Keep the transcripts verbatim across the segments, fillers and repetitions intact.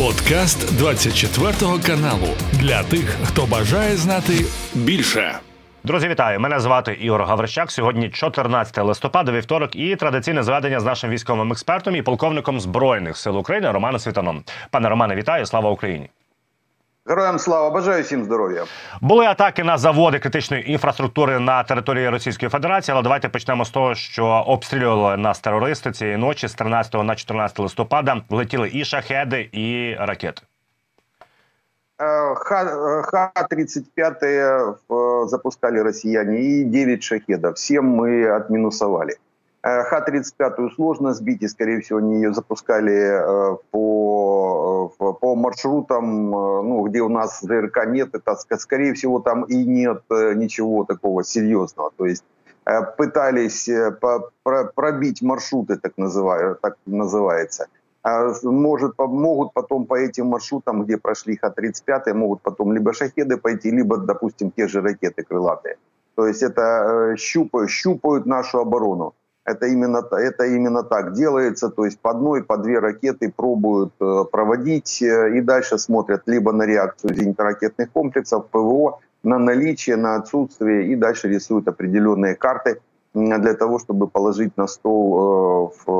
Подкаст двадцять четвертого каналу для тих, хто бажає знати більше. Друзі, вітаю! Мене звати Ігор Гавришак. Сьогодні чотирнадцяте листопада, вівторок, і традиційне зведення з нашим військовим експертом і полковником Збройних сил України Романом Світаном. Пане Романе, вітаю! Слава Україні! Героям слава! Бажаю всім здоров'я! Були атаки на заводи критичної інфраструктури на території Російської Федерації, але давайте почнемо з того, що обстрілювали нас терористи цієї ночі з тринадцятого на чотирнадцяте листопада. Летіли і шахеди, і ракети. Х тридцять п'ять запускали росіяни, і дев'ять шахедів. Сім ми отмінусували. Х тридцать пять сложно сбить, и, скорее всего, они ее запускали по, по маршрутам, ну, где у нас ЗРК нет, это, скорее всего, там и нет ничего такого серьезного. То есть пытались пробить маршруты, так, называю, так называется. Может, могут потом по этим маршрутам, где прошли Х тридцать пять, могут потом либо шахеды пойти, либо, допустим, те же ракеты крылатые. То есть это щупают, щупают нашу оборону. Это именно, это именно так делается, то есть по одной, по две ракеты пробуют проводить и дальше смотрят либо на реакцию зенитно-ракетных комплексов, ПВО, на наличие, на отсутствие и дальше рисуют определенные карты для того, чтобы положить на стол в,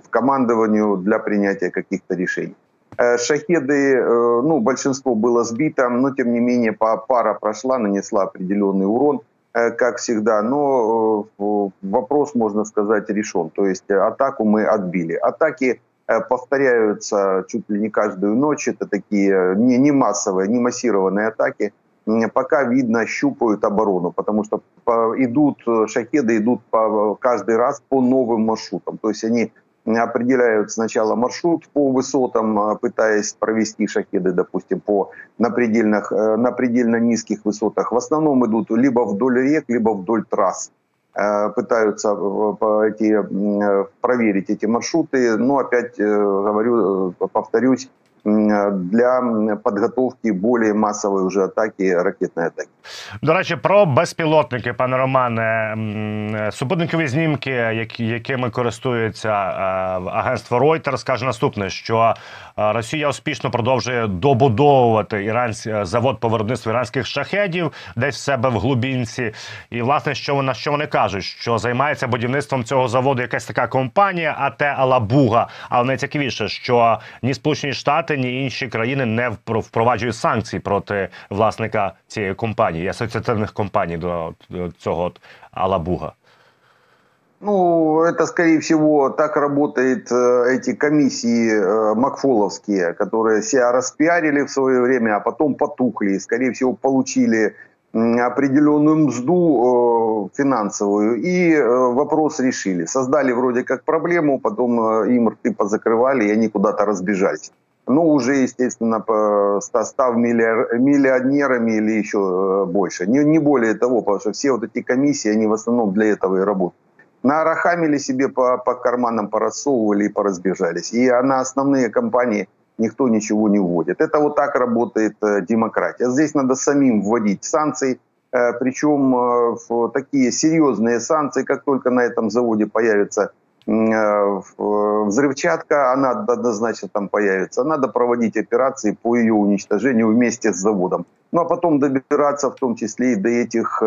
в командованию для принятия каких-то решений. Шахеды, ну, большинство было сбито, но тем не менее пара прошла, нанесла определенный урон. Как всегда, но вопрос, можно сказать, решен. То есть атаку мы отбили. Атаки повторяются чуть ли не каждую ночь. Это такие не массовые, не массированные атаки. Пока, видно, щупают оборону, потому что идут шахеды идут по, каждый раз по новым маршрутам. То есть они определяют сначала маршрут по высотам, пытаясь провести шахеды, допустим, по, на, предельных, на предельно низких высотах. В основном идут либо вдоль рек, либо вдоль трасс. Пытаются эти, проверить эти маршруты, но опять говорю, повторюсь, для підготовки більш масової вже атаки, ракетної атаки. До речі, про безпілотники, пане Романе. Супутникові знімки, якими користується агентство Reuters, каже наступне, що Росія успішно продовжує добудовувати ірансь... завод по виробництву іранських шахедів десь в себе в глибинці. І, власне, що вона, що вони кажуть? Що займається будівництвом цього заводу якась така компанія АТ «Алабуга». Але найцікавіше, що ні Сполучені Штати, ні інші країни не впроваджують санкцій проти власника цієї компанії, асоціативних компаній до цього «Алабуга». Ну, это, скорее всего, так работают э, эти комиссии э, макфоловские, которые себя распиарили в свое время, а потом потухли и, скорее всего, получили э, определенную мзду э, финансовую и э, вопрос решили. Создали вроде как проблему, потом э, им рты позакрывали и они куда-то разбежались. Ну, уже, естественно, став миллионерами или еще больше. Не, не более того, потому что все вот эти комиссии, они в основном для этого и работают. Нарахамили себе по, по карманам, порассовывали и поразбежались. И на основные компании никто ничего не вводит. Это вот так работает демократия. Здесь надо самим вводить санкции, причем такие серьезные санкции, как только на этом заводе появится взрывчатка, она однозначно там появится. Надо проводить операции по ее уничтожению вместе с заводом. Ну а потом добираться в том числе и до этих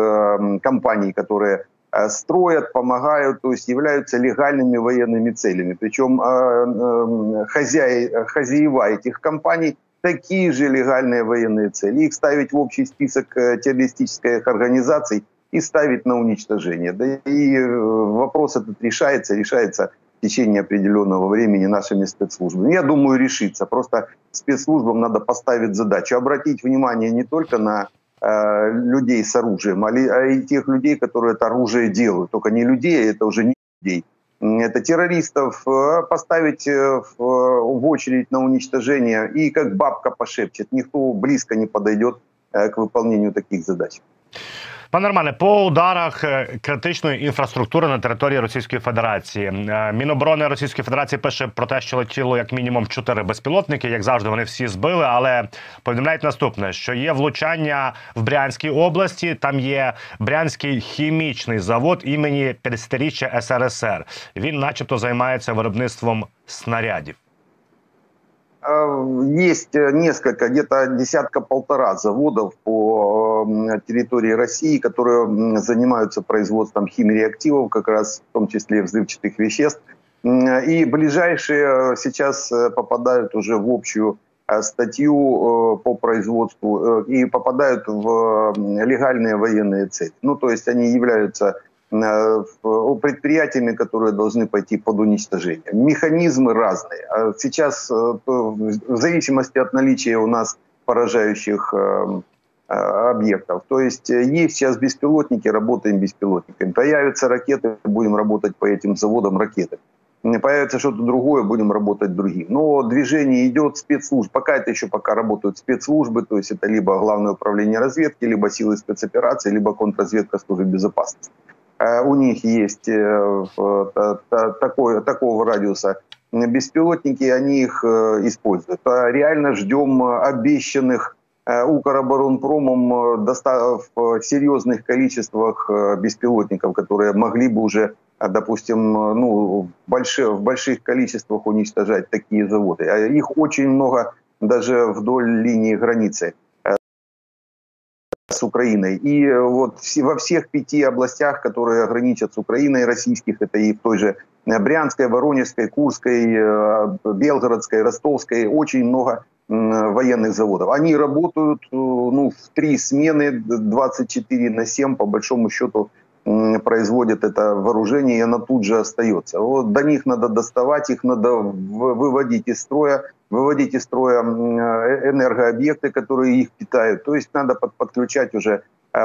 компаний, которые строят, помогают, то есть являются легальными военными целями. Причем э, э, хозяи, хозяева этих компаний такие же легальные военные цели. Их ставить в общий список террористических организаций и ставить на уничтожение. Да и вопрос этот решается, решается в течение определенного времени нашими спецслужбами. Я думаю, решится. Просто спецслужбам надо поставить задачу. Обратить внимание не только на людей с оружием, а и тех людей, которые это оружие делают. Только не людей, это уже не людей. Это террористов поставить в очередь на уничтожение. И как бабка пошепчет, никто близко не подойдет к выполнению таких задач. Пане Романе, по ударах критичної інфраструктури на території Російської Федерації. Міноборони Російської Федерації пише про те, що летіло як мінімум чотири безпілотники. Як завжди, вони всі збили, але повідомляють наступне, що є влучання в Брянській області. Там є Брянський хімічний завод імені п'ятдесятиріччя ес ер ес ер. Він начебто займається виробництвом снарядів. Есть несколько, где-то десятка-полтора заводов по территории России, которые занимаются производством химреактивов, как раз в том числе взрывчатых веществ. И ближайшие сейчас попадают уже в общую статью по производству и попадают в легальные военные цели. Ну, то есть они являются предприятиями, которые должны пойти под уничтожение. Механизмы разные. Сейчас в зависимости от наличия у нас поражающих объектов. То есть есть сейчас беспилотники, работаем беспилотниками. Появятся ракеты, будем работать по этим заводам ракеты. Появится что-то другое, будем работать другим. Но движение идет спецслужб. Пока это еще пока работают спецслужбы, то есть это либо Главное управление разведки, либо силы спецопераций, либо контрразведка службы безопасности. У них есть такой, такого радиуса беспилотники, они их используют. Реально ждем обещанных Укроборонпромом в серьезных количествах беспилотников, которые могли бы уже, допустим, ну, в больших количествах уничтожать такие заводы. Их очень много даже вдоль линии границы с Украиной. И вот во всех пяти областях, которые граничат с Украиной, российских, это и в той же Брянской, Воронежской, Курской, Белгородской, Ростовской, очень много военных заводов. Они работают, ну, в три смены, двадцать четыре на семь, по большому счету, производят это вооружение, и оно тут же остается. Вот до них надо доставать, их надо выводить из строя, выводить из строя энергообъекты, которые их питают. То есть надо подключать уже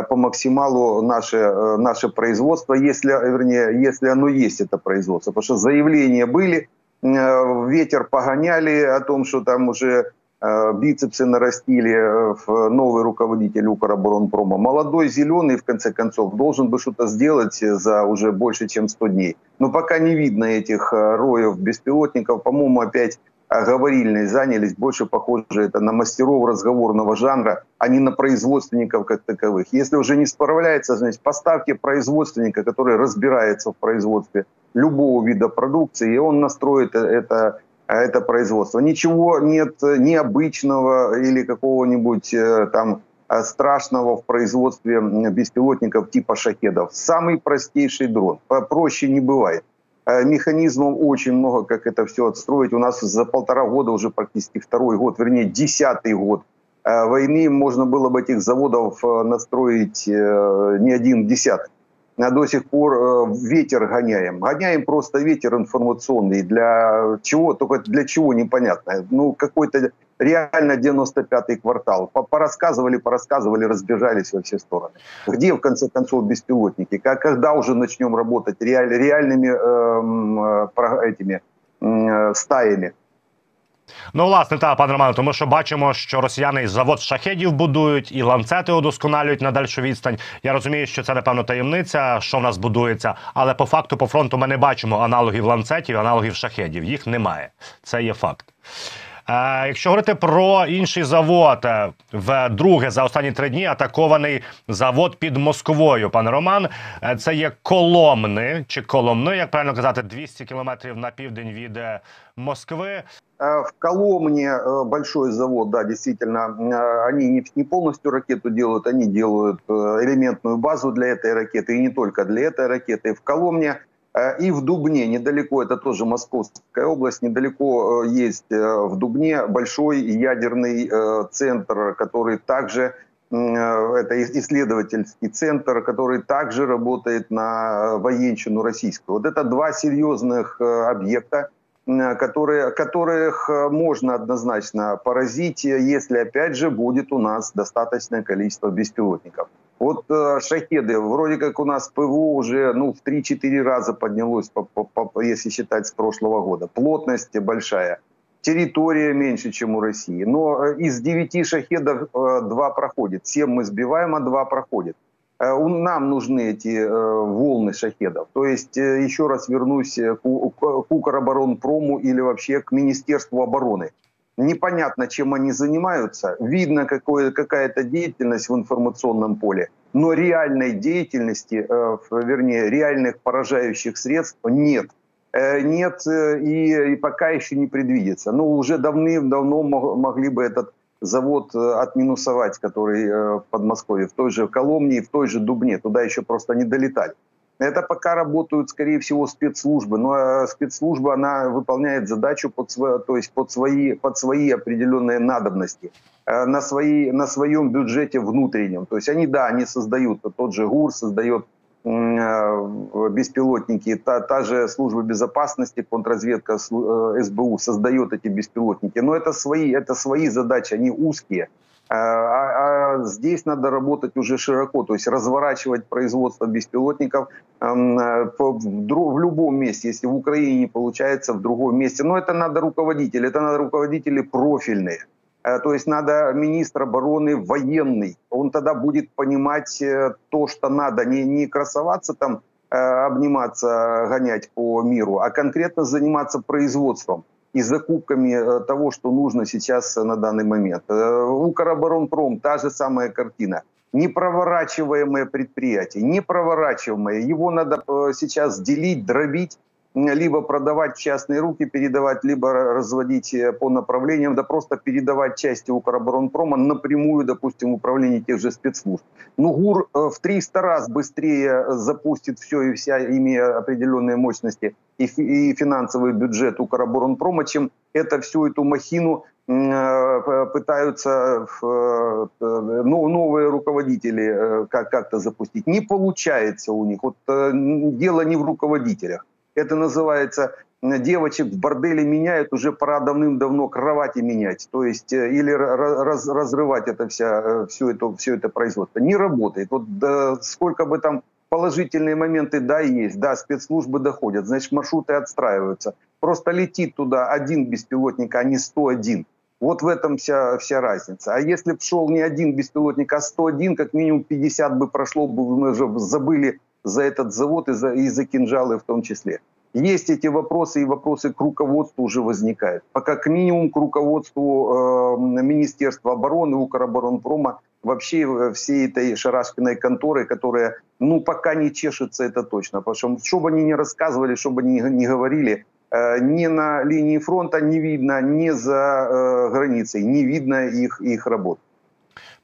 по максималу наше, наше производство, если, вернее, если оно есть, это производство. Потому что заявления были, ветер погоняли о том, что там уже бицепсы нарастили новый руководитель Укроборонпрома. Молодой, зеленый, в конце концов, должен бы что-то сделать за уже больше, чем сто дней. Но пока не видно этих роев беспилотников. По-моему, опять говорильной занялись. Больше похоже это на мастеров разговорного жанра, а не на производственников как таковых. Если уже не справляется, значит, поставьте производственника, который разбирается в производстве любого вида продукции, и он настроит это это производство. Ничего нет необычного или какого-нибудь там страшного в производстве беспилотников типа шахедов. Самый простейший дрон. Проще не бывает. Механизмов очень много, как это все отстроить. У нас за полтора года уже практически второй год, вернее, десятый год войны, можно было бы этих заводов настроить не один десяток. До сих пор ветер гоняем. Гоняем просто ветер информационный. Для чего? Только для чего непонятно. Ну, какой-то реально девяносто пятый квартал. Порассказывали, порассказывали, разбежались во все стороны. Где, в конце концов, беспилотники? Когда уже начнем работать реаль, реальными э, этими, э, стаями? Ну, власне, так, пане Романе, тому що бачимо, що росіяни і завод шахедів будують, і ланцети удосконалюють на дальшу відстань. Я розумію, що це, напевно, таємниця, що в нас будується, але по факту, по фронту ми не бачимо аналогів ланцетів, аналогів шахедів. Їх немає. Це є факт. Е, якщо говорити про інший завод, вдруге за останні три дні атакований завод під Москвою, пане Роман, це є Коломни, чи Коломни, як правильно казати, двісті кілометрів на південь від Москви. В Коломне большой завод, да, действительно, они не полностью ракету делают, они делают элементную базу для этой ракеты, и не только для этой ракеты. В Коломне и в Дубне, недалеко, это тоже Московская область, недалеко есть в Дубне большой ядерный центр, который также, это исследовательский центр, который также работает на военщину российскую. Вот это два серьезных объекта, которые, которых можно однозначно поразить, если, опять же, будет у нас достаточное количество беспилотников. Вот шахеды, вроде как у нас ПВО уже, ну, в три-четыре раза поднялось, по, по, по, если считать с прошлого года. Плотность большая, территория меньше, чем у России. Но из девяти шахедов два проходит, семь мы сбиваем, а два проходит. Нам нужны эти волны шахедов. То есть, еще раз вернусь к Укроборонпрому или вообще к Министерству обороны. Непонятно, чем они занимаются. Видно какая-то деятельность в информационном поле. Но реальной деятельности, вернее, реальных поражающих средств нет. нет и, и пока еще не предвидится. Но уже давным-давно могли бы этот завод отминусовать, который в Подмосковье, в той же Коломне и в той же Дубне. Туда еще просто не долетали. Это пока работают, скорее всего, спецслужбы. Но спецслужба, она выполняет задачу под, то есть под, свои, под свои определенные надобности, на, свои, на своем бюджете внутреннем. То есть они, да, они создают, тот же ГУР создает беспилотники, та, та же служба безопасности, контрразведка эс бэ у создает эти беспилотники. Но это свои, это свои задачи, они узкие. А, а здесь надо работать уже широко, то есть разворачивать производство беспилотников э, в, друг, в любом месте, если в Украине не получается, в другом месте. Но это надо руководители, это надо руководители профильные, э, то есть надо министр обороны военный, он тогда будет понимать э, то, что надо, не, не красоваться там, э, обниматься, гонять по миру, а конкретно заниматься производством и закупками того, что нужно сейчас на данный момент. Укроборонпром, та же самая картина. Непроворачиваемое предприятие, непроворачиваемое. Его надо сейчас делить, дробить, либо продавать в частные руки, передавать, либо разводить по направлениям, да просто передавать части Укроборонпрома напрямую, допустим, в управление тех же спецслужб. Но ГУР в триста раз быстрее запустит все и вся, имея определенные мощности и финансовый бюджет Укроборонпрома, чем это, всю эту махину пытаются новые руководители как-то запустить. Не получается у них. Вот дело не в руководителях. Это называется, девочек в борделе меняют, уже пора давным-давно кровати менять. То есть, или раз, разрывать это вся, все, это, все это производство. Не работает. Вот да, сколько бы там положительные моменты, да, есть. Да, спецслужбы доходят, значит, маршруты отстраиваются. Просто летит туда один беспилотник, а не сто один. Вот в этом вся, вся разница. А если бы шел не один беспилотник, а сто один, как минимум пятьдесят бы прошло, бы мы уже забыли за этот завод и за, и за кинжалы в том числе. Есть эти вопросы, и вопросы к руководству уже возникают. Пока к минимум к руководству э, Министерства обороны, Укроборонпрома, вообще всей этой шарашкиной конторы, которая, ну, пока не чешется, это точно. Потому что, что бы они ни рассказывали, что бы они ни говорили, э, ни на линии фронта не видно, ни за э, границей не видно их, их работы.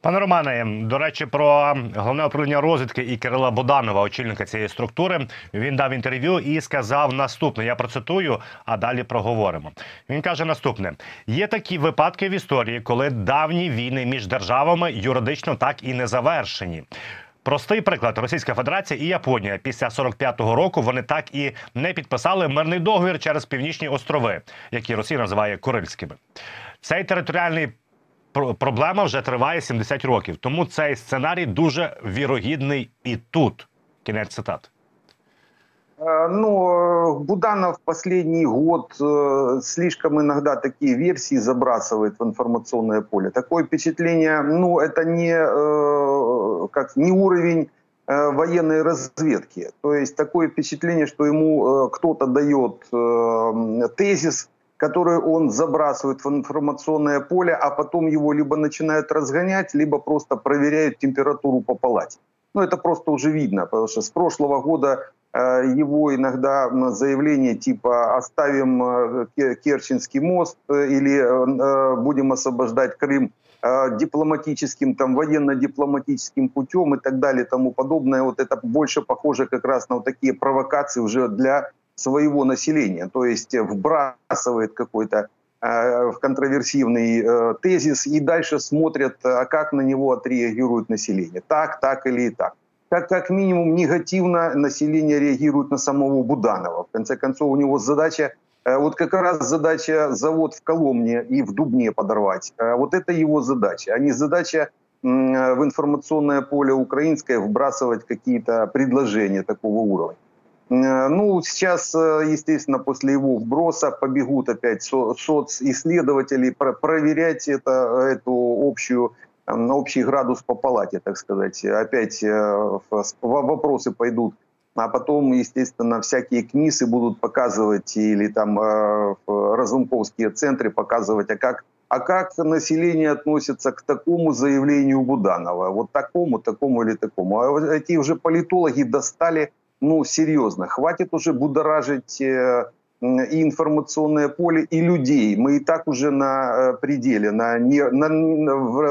Пане Романе, до речі, про головне управління розвідки і Кирила Буданова, очільника цієї структури, він дав інтерв'ю і сказав наступне, я процитую, а далі проговоримо. Він каже наступне. Є такі випадки в історії, коли давні війни між державами юридично так і не завершені. Простий приклад. Російська Федерація і Японія. Після сорок п'ятого року вони так і не підписали мирний договір через Північні острови, які Росія називає Курильськими. Цей територіальний проблема вже триває сімдесят років. Тому цей сценарій дуже вірогідний і тут. Кінець цитат. Ну, Буданов последний год слишком иногда такие версии забрасывает в информационное поле. Такое впечатление, ну, это не, как, не уровень военной разведки. То есть такое впечатление, что ему кто-то дает тезис, которые он забрасывает в информационное поле, а потом его либо начинают разгонять, либо просто проверяют температуру по палате. Ну, это просто уже видно, потому что с прошлого года его иногда заявления типа «оставим Керченский мост» или «будем освобождать Крым» дипломатическим, там, военно-дипломатическим путем и так далее, тому подобное. Вот это больше похоже как раз на вот такие провокации уже для своего населения, то есть вбрасывает какой-то э, контроверсивный э, тезис и дальше смотрят, а как на него отреагирует население. Так, так или так. Как, как минимум негативно население реагирует на самого Буданова. В конце концов, у него задача, э, вот как раз задача завод в Коломне и в Дубне подорвать. Э, вот это его задача, а не задача э, в информационное поле украинское вбрасывать какие-то предложения такого уровня. Ну, сейчас, естественно, после его вброса побегут опять со- социсследователи про- проверять это, эту общую, общий градус по палате, так сказать. Опять вопросы пойдут, а потом, естественно, всякие КНИСы будут показывать или там разумковские центры показывать, а как, а как население относится к такому заявлению Буданова, вот такому, такому или такому. А эти уже политологи достали ну, серьезно. Хватит уже будоражить э, и информационное поле, и людей. Мы и так уже на пределе, на, на,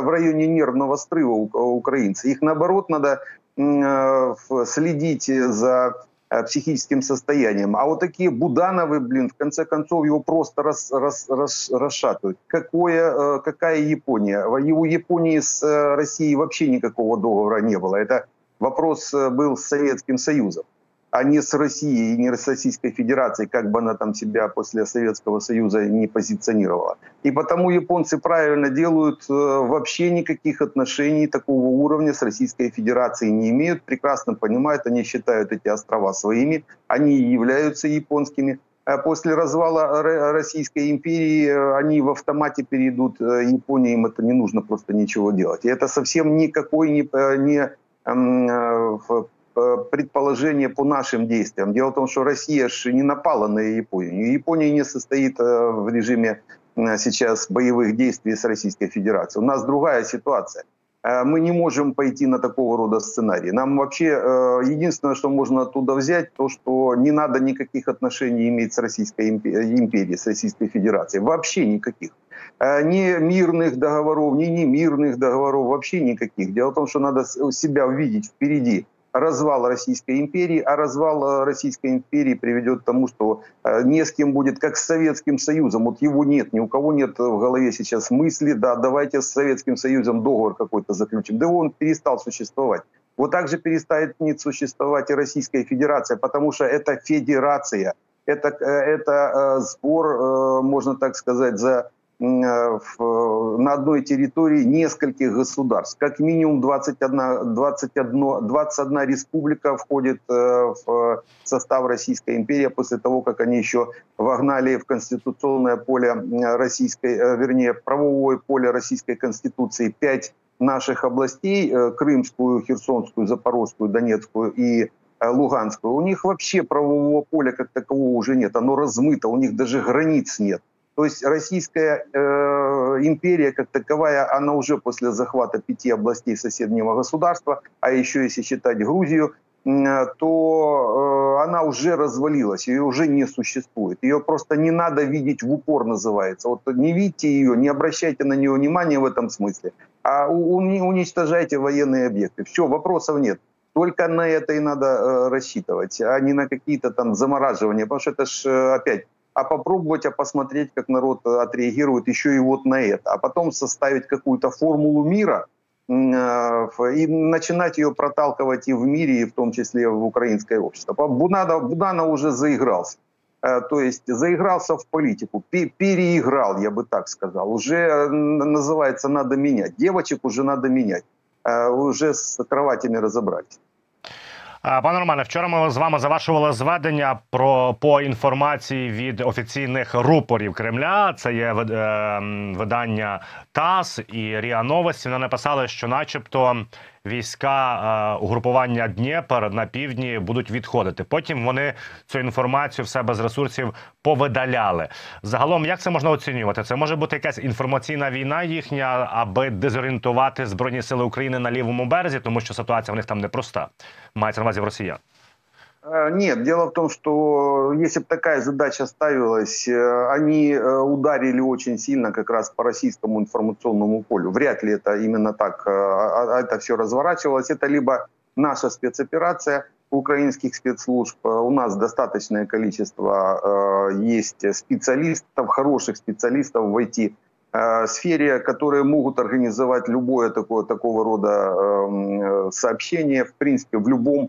в районе нервного срыва украинцы. Их, наоборот, надо э, следить за психическим состоянием. А вот такие Будановы, блин, в конце концов, его просто рас, рас, рас, расшатывают. Какое, какая Япония? У Японии с Россией вообще никакого договора не было. Это вопрос был с Советским Союзом, а не с Россией и не с Российской Федерацией, как бы она там себя после Советского Союза не позиционировала. И потому японцы правильно делают, вообще никаких отношений такого уровня с Российской Федерацией не имеют, прекрасно понимают, они считают эти острова своими, они являются японскими. После развала Российской империи они в автомате перейдут Японии, им это не нужно просто ничего делать. И это совсем никакой не... не предположение по нашим действиям. Дело в том, что Россия же не напала на Японию. Япония не состоит в режиме сейчас боевых действий с Российской Федерацией. У нас другая ситуация. Мы не можем пойти на такого рода сценарий. Нам вообще единственное, что можно оттуда взять, то, что не надо никаких отношений иметь с Российской империей, с Российской Федерацией. Вообще никаких. Ни мирных договоров, ни немирных договоров, вообще никаких. Дело в том, что надо себя увидеть впереди. Развал Российской империи, а развал Российской империи приведет к тому, что не с кем будет, как с Советским Союзом. Вот его нет, ни у кого нет в голове сейчас мысли, да, давайте с Советским Союзом договор какой-то заключим. Да он перестал существовать. Вот так же перестает не существовать и Российская Федерация, потому что это федерация, это, это сбор, можно так сказать, за... на одной территории нескольких государств. Как минимум двадцать одна, двадцать одна, двадцать одна республика входит в состав Российской империи после того, как они еще вогнали в конституционное поле российской, вернее, правовое поле Российской Конституции пять наших областей, Крымскую, Херсонскую, Запорожскую, Донецкую и Луганскую. У них вообще правового поля как такового уже нет, оно размыто, у них даже границ нет. То есть Российская э, империя как таковая, она уже после захвата пяти областей соседнего государства, а еще если считать Грузию, э, то э, она уже развалилась, ее уже не существует. Ее просто не надо видеть в упор, называется. Вот не видите ее, не обращайте на нее внимания в этом смысле, а у, уничтожайте военные объекты. Все, вопросов нет. Только на это и надо э, рассчитывать, а не на какие-то там замораживания, потому что это ж опять... а попробовать, а посмотреть, как народ отреагирует еще и вот на это. А потом составить какую-то формулу мира и начинать ее проталкивать и в мире, и в том числе в украинское общество. Буданов, Буданов уже заигрался. То есть заигрался в политику, переиграл, я бы так сказал. Уже, называется, надо менять. Девочек уже надо менять. Уже с кроватями разобрались. Пане Романе, вчора ми з вами завершували зведення про, по інформації від офіційних рупорів Кремля. Це є видання ТАС і Ріа Новості. Вони написали, що начебто війська угрупування Дніпр на півдні будуть відходити. Потім вони цю інформацію в себе з ресурсів повидаляли. Загалом, як це можна оцінювати? Це може бути якась інформаційна війна їхня, аби дезорієнтувати Збройні Сили України на лівому березі, тому що ситуація в них там непроста. Мається на увазі в Росіян. Нет, дело в том, что если бы такая задача ставилась, они ударили очень сильно как раз по российскому информационному полю. Вряд ли это именно так, это все разворачивалось. Это либо наша спецоперация украинских спецслужб. У нас достаточное количество есть специалистов, хороших специалистов в ай ти сфере, которые могут организовать любое такое, такого рода сообщение, в принципе, в любом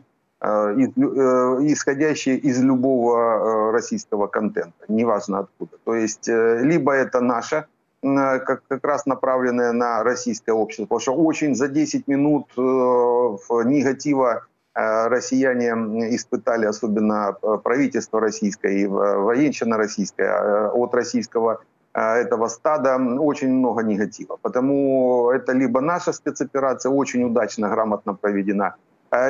исходящие из любого российского контента, неважно откуда. То есть, либо это наше, как, как раз направленное на российское общество, потому что очень за десять минут негатива россияне испытали, особенно правительство российское и военщина российская, от российского этого стада очень много негатива. Потому это либо наша спецоперация, очень удачно, грамотно проведена,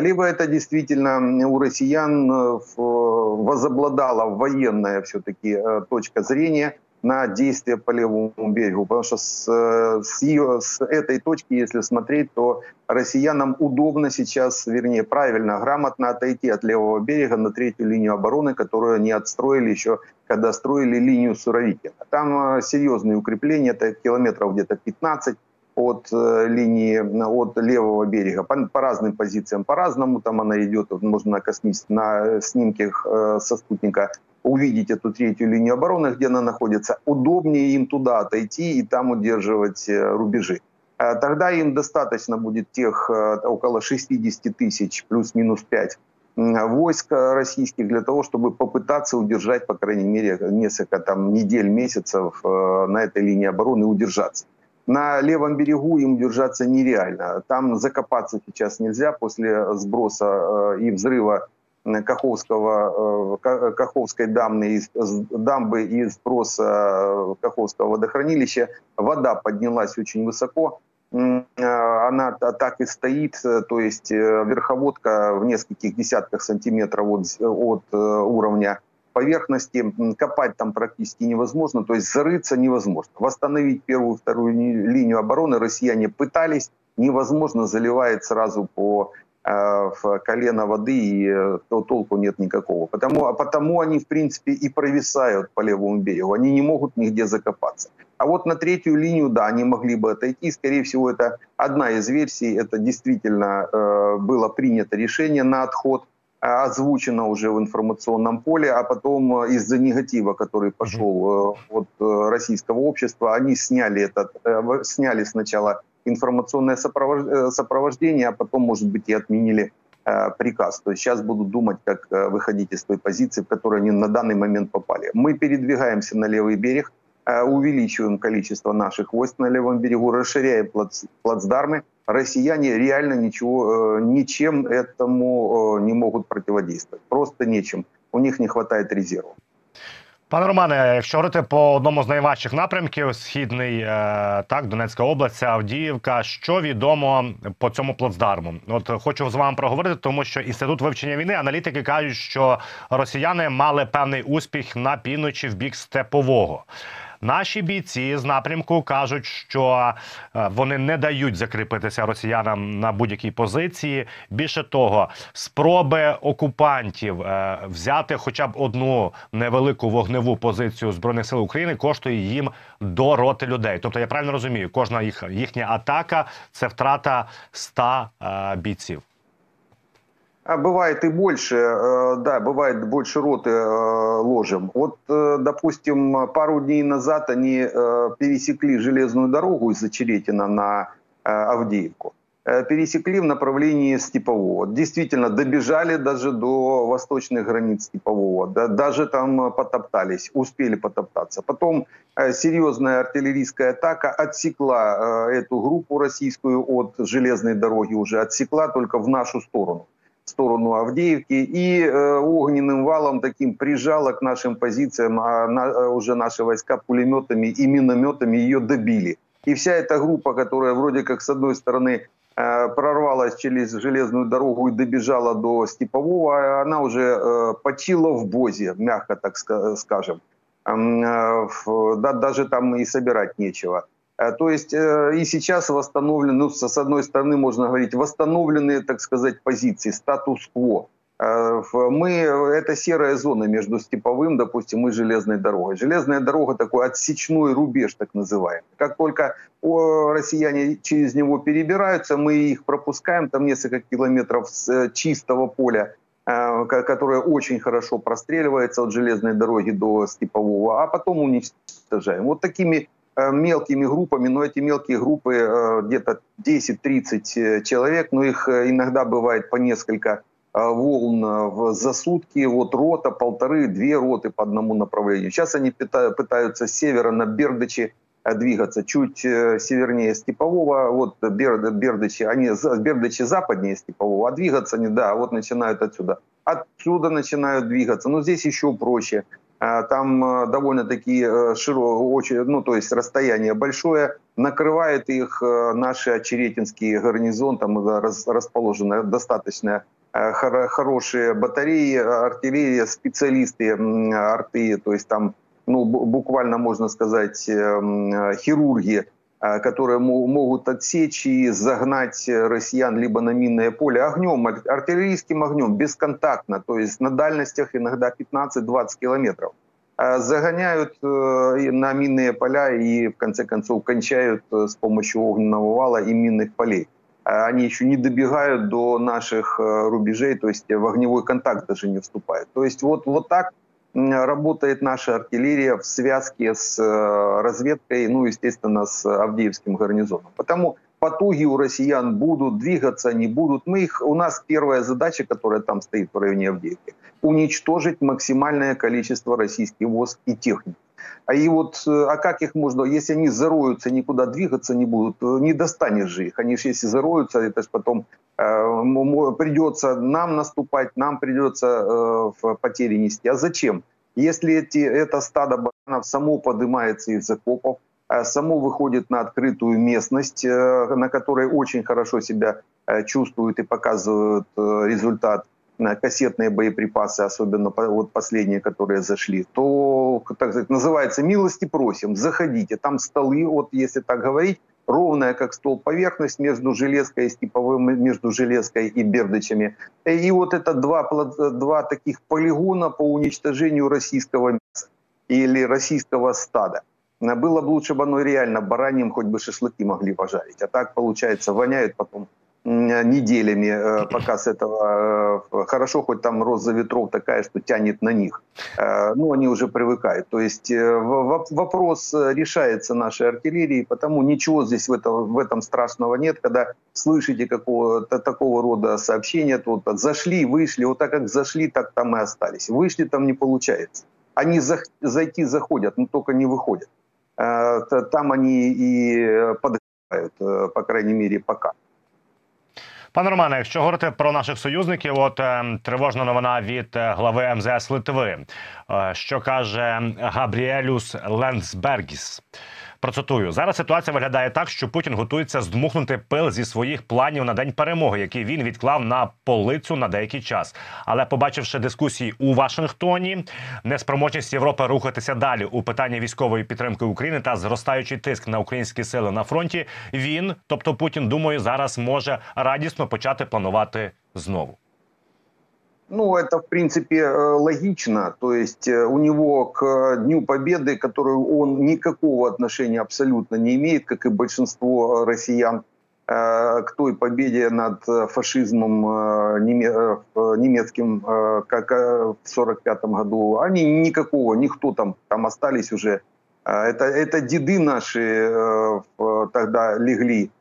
либо это действительно у россиян возобладала военная все-таки точка зрения, на действия по левому берегу. Потому что с, с, ее, с этой точки, если смотреть, то россиянам удобно сейчас, вернее, правильно, грамотно отойти от левого берега на третью линию обороны, которую они отстроили еще, когда строили линию Суровикина. Там серьезные укрепления, это километров где-то пятнадцать от линии, от левого берега. По, по разным позициям, по-разному. Там она идет, можно на, космическом, на снимке со спутника увидеть эту третью линию обороны, где она находится. Удобнее им туда отойти и там удерживать рубежи. Тогда им достаточно будет тех около шестьдесят тысяч, плюс-минус пять войск российских, для того, чтобы попытаться удержать, по крайней мере, несколько там недель, месяцев на этой линии обороны удержаться. На левом берегу им держаться нереально. Там закопаться сейчас нельзя после сброса и взрыва Каховского, Каховской дамбы, дамбы и сброса Каховского водохранилища. Вода поднялась очень высоко. Она так и стоит, то есть верховодка в нескольких десятках сантиметров от, от уровня поверхности, копать там практически невозможно, то есть зарыться невозможно. Восстановить первую, вторую линию обороны россияне пытались, невозможно, заливает сразу по э, в колено воды, и э, толку нет никакого. Потому, а потому они, в принципе, и провисают по левому берегу, они не могут нигде закопаться. А вот на третью линию, да, они могли бы отойти, скорее всего, это одна из версий, это действительно э, было принято решение на отход, озвучено уже в информационном поле, а потом из-за негатива, который пошел от российского общества, они сняли, этот, сняли сначала информационное сопровождение, а потом, может быть, и отменили приказ. То есть сейчас будут думать, как выходить из той позиции, в которую они на данный момент попали. Мы передвигаемся на левый берег, увеличиваем количество наших войск на левом берегу, расширяем плац, плацдармы. Россияне реально ничего, ничем этому не могут противодействовать. Просто нічим. У них не вистачає резерву. Пане Романе, якщо говорити по одному з найважчих напрямків, Східний, так, Донецька область, Авдіївка, що відомо по цьому плацдарму? От хочу з вами проговорити, тому що Інститут вивчення війни, аналітики кажуть, що росіяни мали певний успіх на півночі в бік Степового. Наші бійці з напрямку кажуть, що вони не дають закріпитися росіянам на будь-якій позиції. Більше того, спроби окупантів взяти хоча б одну невелику вогневу позицію Збройних сил України коштує їм до роти людей. Тобто, я правильно розумію, кожна їх, їхня атака – це втрата ста бійців. А бывает и больше, да, бывает больше роты ложим. Вот, допустим, пару дней назад они пересекли железную дорогу из-за Черетина на Авдіївку. Пересекли в направлении Степового. Действительно, добежали даже до восточных границ Степового. Даже там потоптались, успели потоптаться. Потом серьезная артиллерийская атака отсекла эту группу российскую от железной дороги уже. Отсекла только в нашу сторону. В сторону Авдіївки, и э, огненным валом таким прижало к нашим позициям, а на, уже наши войска пулеметами и минометами ее добили. И вся эта группа, которая вроде как с одной стороны э, прорвалась через железную дорогу и добежала до Степового, она уже э, почила в бозе, мягко так скажем. Э, э, да, даже там и собирать нечего. То есть и сейчас восстановлены, ну, с одной стороны, можно говорить, восстановленные, так сказать, позиции, статус-кво. Мы, это серая зона между Степовым, допустим, и железной дорогой. Железная дорога такой отсечной рубеж, так называемый. Как только россияне через него перебираются, мы их пропускаем, там несколько километров с чистого поля, которая очень хорошо простреливается от железной дороги до Степового, а потом уничтожаем. Вот такими мелкими группами, но эти мелкие группы где-то десять-тридцать человек, но их иногда бывает по несколько волн за сутки, вот рота, полторы, две роты по одному направлению. Сейчас они пытаются с севера на Бердичі двигаться, чуть севернее Степового, вот Бердичі, они Бердичі западнее Степового, а двигаться они, да, вот начинают отсюда. Отсюда начинают двигаться, но здесь еще проще. Там довольно-таки широкое, ну, то есть расстояние большое, накрывает их наши очеретинские гарнизон, там расположены достаточно хорошие батареи, артиллерия, специалисты арты, то есть там ну, буквально можно сказать, хирурги, которые могут отсечь и загнать россиян либо на минное поле огнем, артиллерийским огнем, бесконтактно, то есть на дальностях иногда пятнадцать-двадцать километров. Загоняют на минные поля и в конце концов кончают с помощью огненного вала и минных полей. Они еще не добегают до наших рубежей, то есть в огневой контакт даже не вступают. То есть вот, вот так работает наша артиллерия в связке с разведкой, ну, естественно, с Авдеевским гарнизоном. Потому потуги у россиян будут, двигаться они будут. Мы их, у нас первая задача, которая там стоит в районе Авдеевки, уничтожить максимальное количество российских войск и техники. А, и вот, а как их можно, если они зароются, никуда двигаться не будут, не достанешь же их. Они же если зароются, это же потом э, придется нам наступать, нам придется э, в потери нести. А зачем? Если эти, это стадо баранов само поднимается из окопов, само выходит на открытую местность, э, на которой очень хорошо себя э, чувствуют и показывают э, результат. Кассетные боеприпасы, особенно вот последние, которые зашли, то, так сказать, называется «милости просим, заходите». Там столы, вот если так говорить, ровная как стол поверхность между железкой и Степовым, между железкой и Бердичами. И вот это два, два таких полигона по уничтожению российского мяса или российского стада. Было бы лучше, бы оно реально бараньим, хоть бы шашлыки могли пожарить. А так, получается, воняют потом неделями, пока с этого хорошо, хоть там роза ветров такая, что тянет на них. Но они уже привыкают. То есть вопрос решается нашей артиллерией, потому ничего здесь в этом, в этом страшного нет. Когда слышите какого-то такого рода сообщения, то вот зашли, вышли, вот так как зашли, так там и остались. Вышли, там не получается. Они зайти заходят, но только не выходят. Там они и подгорают, по крайней мере, пока. Пане Романе, якщо говорити про наших союзників, от е, тривожна новина від глави ем зе ес Литви, е, що каже Габріелюс Ландсбергіс. Процитую. Зараз ситуація виглядає так, що Путін готується здмухнути пил зі своїх планів на День перемоги, який він відклав на полицю на деякий час. Але побачивши дискусії у Вашингтоні, неспроможність Європи рухатися далі у питанні військової підтримки України та зростаючий тиск на українські сили на фронті, він, тобто Путін, думаю, зараз може радісно почати планувати знову. Ну, это, в принципе, логично. То есть у него к Дню Победы, которую он никакого отношения абсолютно не имеет, как и большинство россиян, к той победе над фашизмом немецким, как в сорок пятом году, они никакого, никто там, там остались уже. Это, это деды наши тогда легли.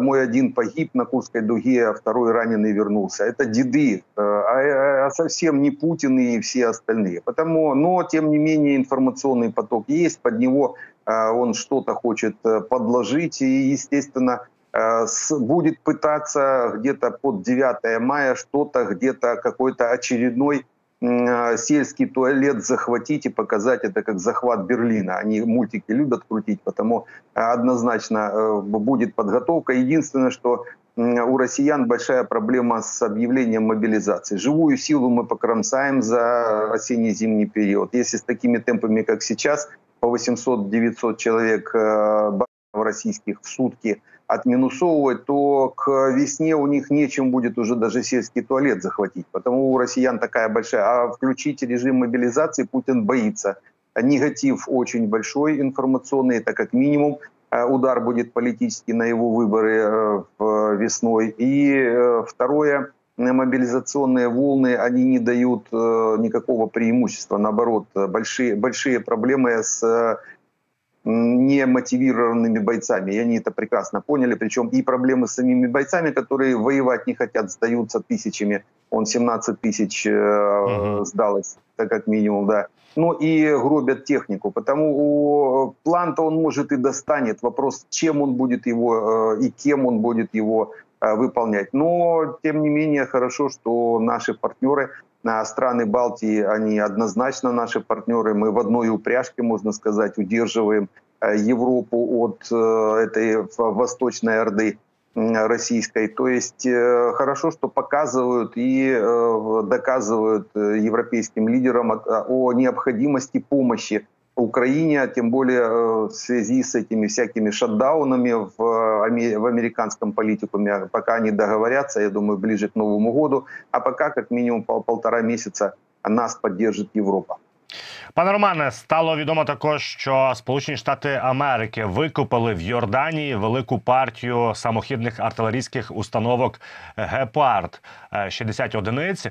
Мой один погиб на Курской дуге, а второй раненый вернулся. Это деды, а совсем не Путин и все остальные. Потому, но, тем не менее, информационный поток есть, под него он что-то хочет подложить. И, естественно, будет пытаться где-то под девятое мая что-то, где-то какой-то очередной сельский туалет захватить и показать это как захват Берлина. Они мультики любят крутить, потому однозначно будет подготовка. Единственное, что у россиян большая проблема с объявлением мобилизации. Живую силу мы покромсаем за осенне-зимний период. Если с такими темпами, как сейчас, по восемьсот-девятьсот человек российских в сутки отминусовывать, то к весне у них нечем будет уже даже сельский туалет захватить. Потому у россиян такая большая. А включить режим мобилизации Путин боится. Негатив очень большой информационный. Это как минимум удар будет политический на его выборы весной. И второе, мобилизационные волны, они не дают никакого преимущества. Наоборот, большие, большие проблемы с немотивированными бойцами. И они это прекрасно поняли. Причем и проблемы с самими бойцами, которые воевать не хотят, сдаются тысячами. Он семнадцать тысяч э, сдалось, так как минимум, да. Ну и гробят технику. Потому план-то он, может, и достанет. Вопрос, чем он будет его э, и кем он будет его э, выполнять. Но, тем не менее, хорошо, что наши партнеры, страны Балтии, они однозначно наши партнеры. Мы в одной упряжке, можно сказать, удерживаем Европу от этой восточной орды российской. То есть хорошо, что показывают и доказывают европейским лидерам о необходимости помощи Украине, тем более в связи с этими всякими шатдаунами в, в американском политикуме. Пока они договорятся, я думаю, ближе к Новому году. А пока, как минимум, пол, полтора месяца нас поддержит Европа. Пане Романе, стало відомо також, що Сполучені Штати Америки викупили в Йорданії велику партію самохідних артилерійських установок «ГЕПАРД» шістдесят одиниць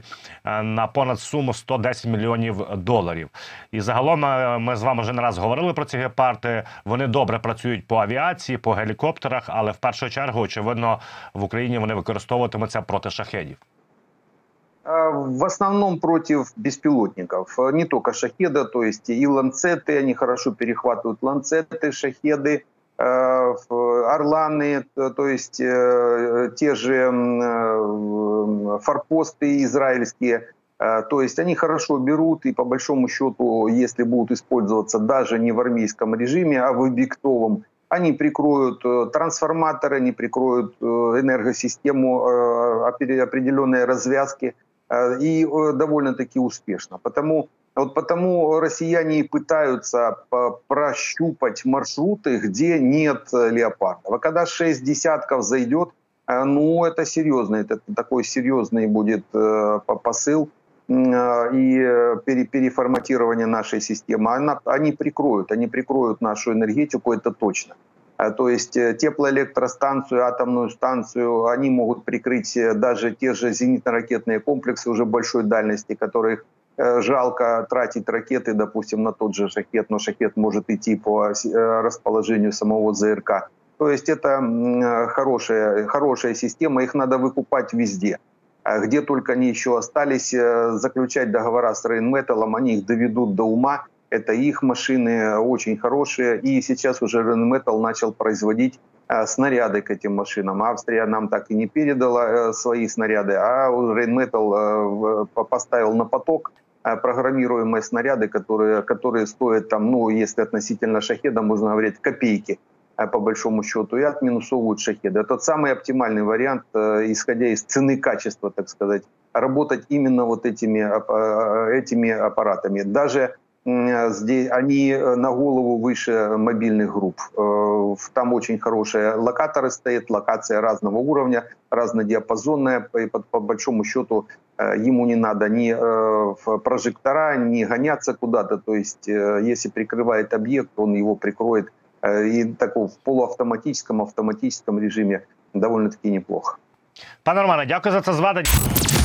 на понад суму сто десять мільйонів доларів. І загалом ми з вами вже не раз говорили про ці «ГЕПАРДи». Вони добре працюють по авіації, по гелікоптерах, але в першу чергу, очевидно, в Україні вони використовуватимуться проти шахедів. В основном против беспилотников, не только шахеда, то есть и ланцеты, они хорошо перехватывают ланцеты, шахеды, орланы, то есть те же форпосты израильские, то есть они хорошо берут и по большому счету, если будут использоваться даже не в армейском режиме, а в объектовом, они прикроют трансформаторы, они прикроют энергосистему определенной развязки. И довольно-таки успешно. Потому, вот потому россияне и пытаются прощупать маршруты, где нет леопардов. А когда шесть десятков зайдет, ну это серьезно, это такой серьезный будет посыл и переформатирование нашей системы. Она, они прикроют, они прикроют нашу энергетику, это точно. То есть теплоэлектростанцию, атомную станцию, они могут прикрыть даже те же зенитно-ракетные комплексы уже большой дальности, которых жалко тратить ракеты, допустим, на тот же шахет, но шахет может идти по расположению самого ЗРК. То есть это хорошая, хорошая система, их надо выкупать везде. Где только они еще остались, заключать договора с Rheinmetall, они их доведут до ума. Это их машины очень хорошие. И сейчас уже Rheinmetall начал производить э, снаряды к этим машинам. Австрия нам так и не передала э, свои снаряды, а Rheinmetall э, поставил на поток э, программируемые снаряды, которые, которые стоят, там, ну, если относительно шахеда, можно говорить, копейки э, по большому счету, и отминусовывают шахеды. Это самый оптимальный вариант, э, исходя из цены качества, так сказать, работать именно вот этими, э, этими аппаратами. Даже здесь они на голову выше мобильных групп. Там очень хорошие локаторы стоят, локация разного уровня, разнодиапазонная. И по, по большому счету ему не надо ни прожектора, ни гоняться куда-то. То есть если прикрывает объект, он его прикроет. И такого в полуавтоматическом, автоматическом режиме довольно-таки неплохо. Пане Романе, дякую за це зведення.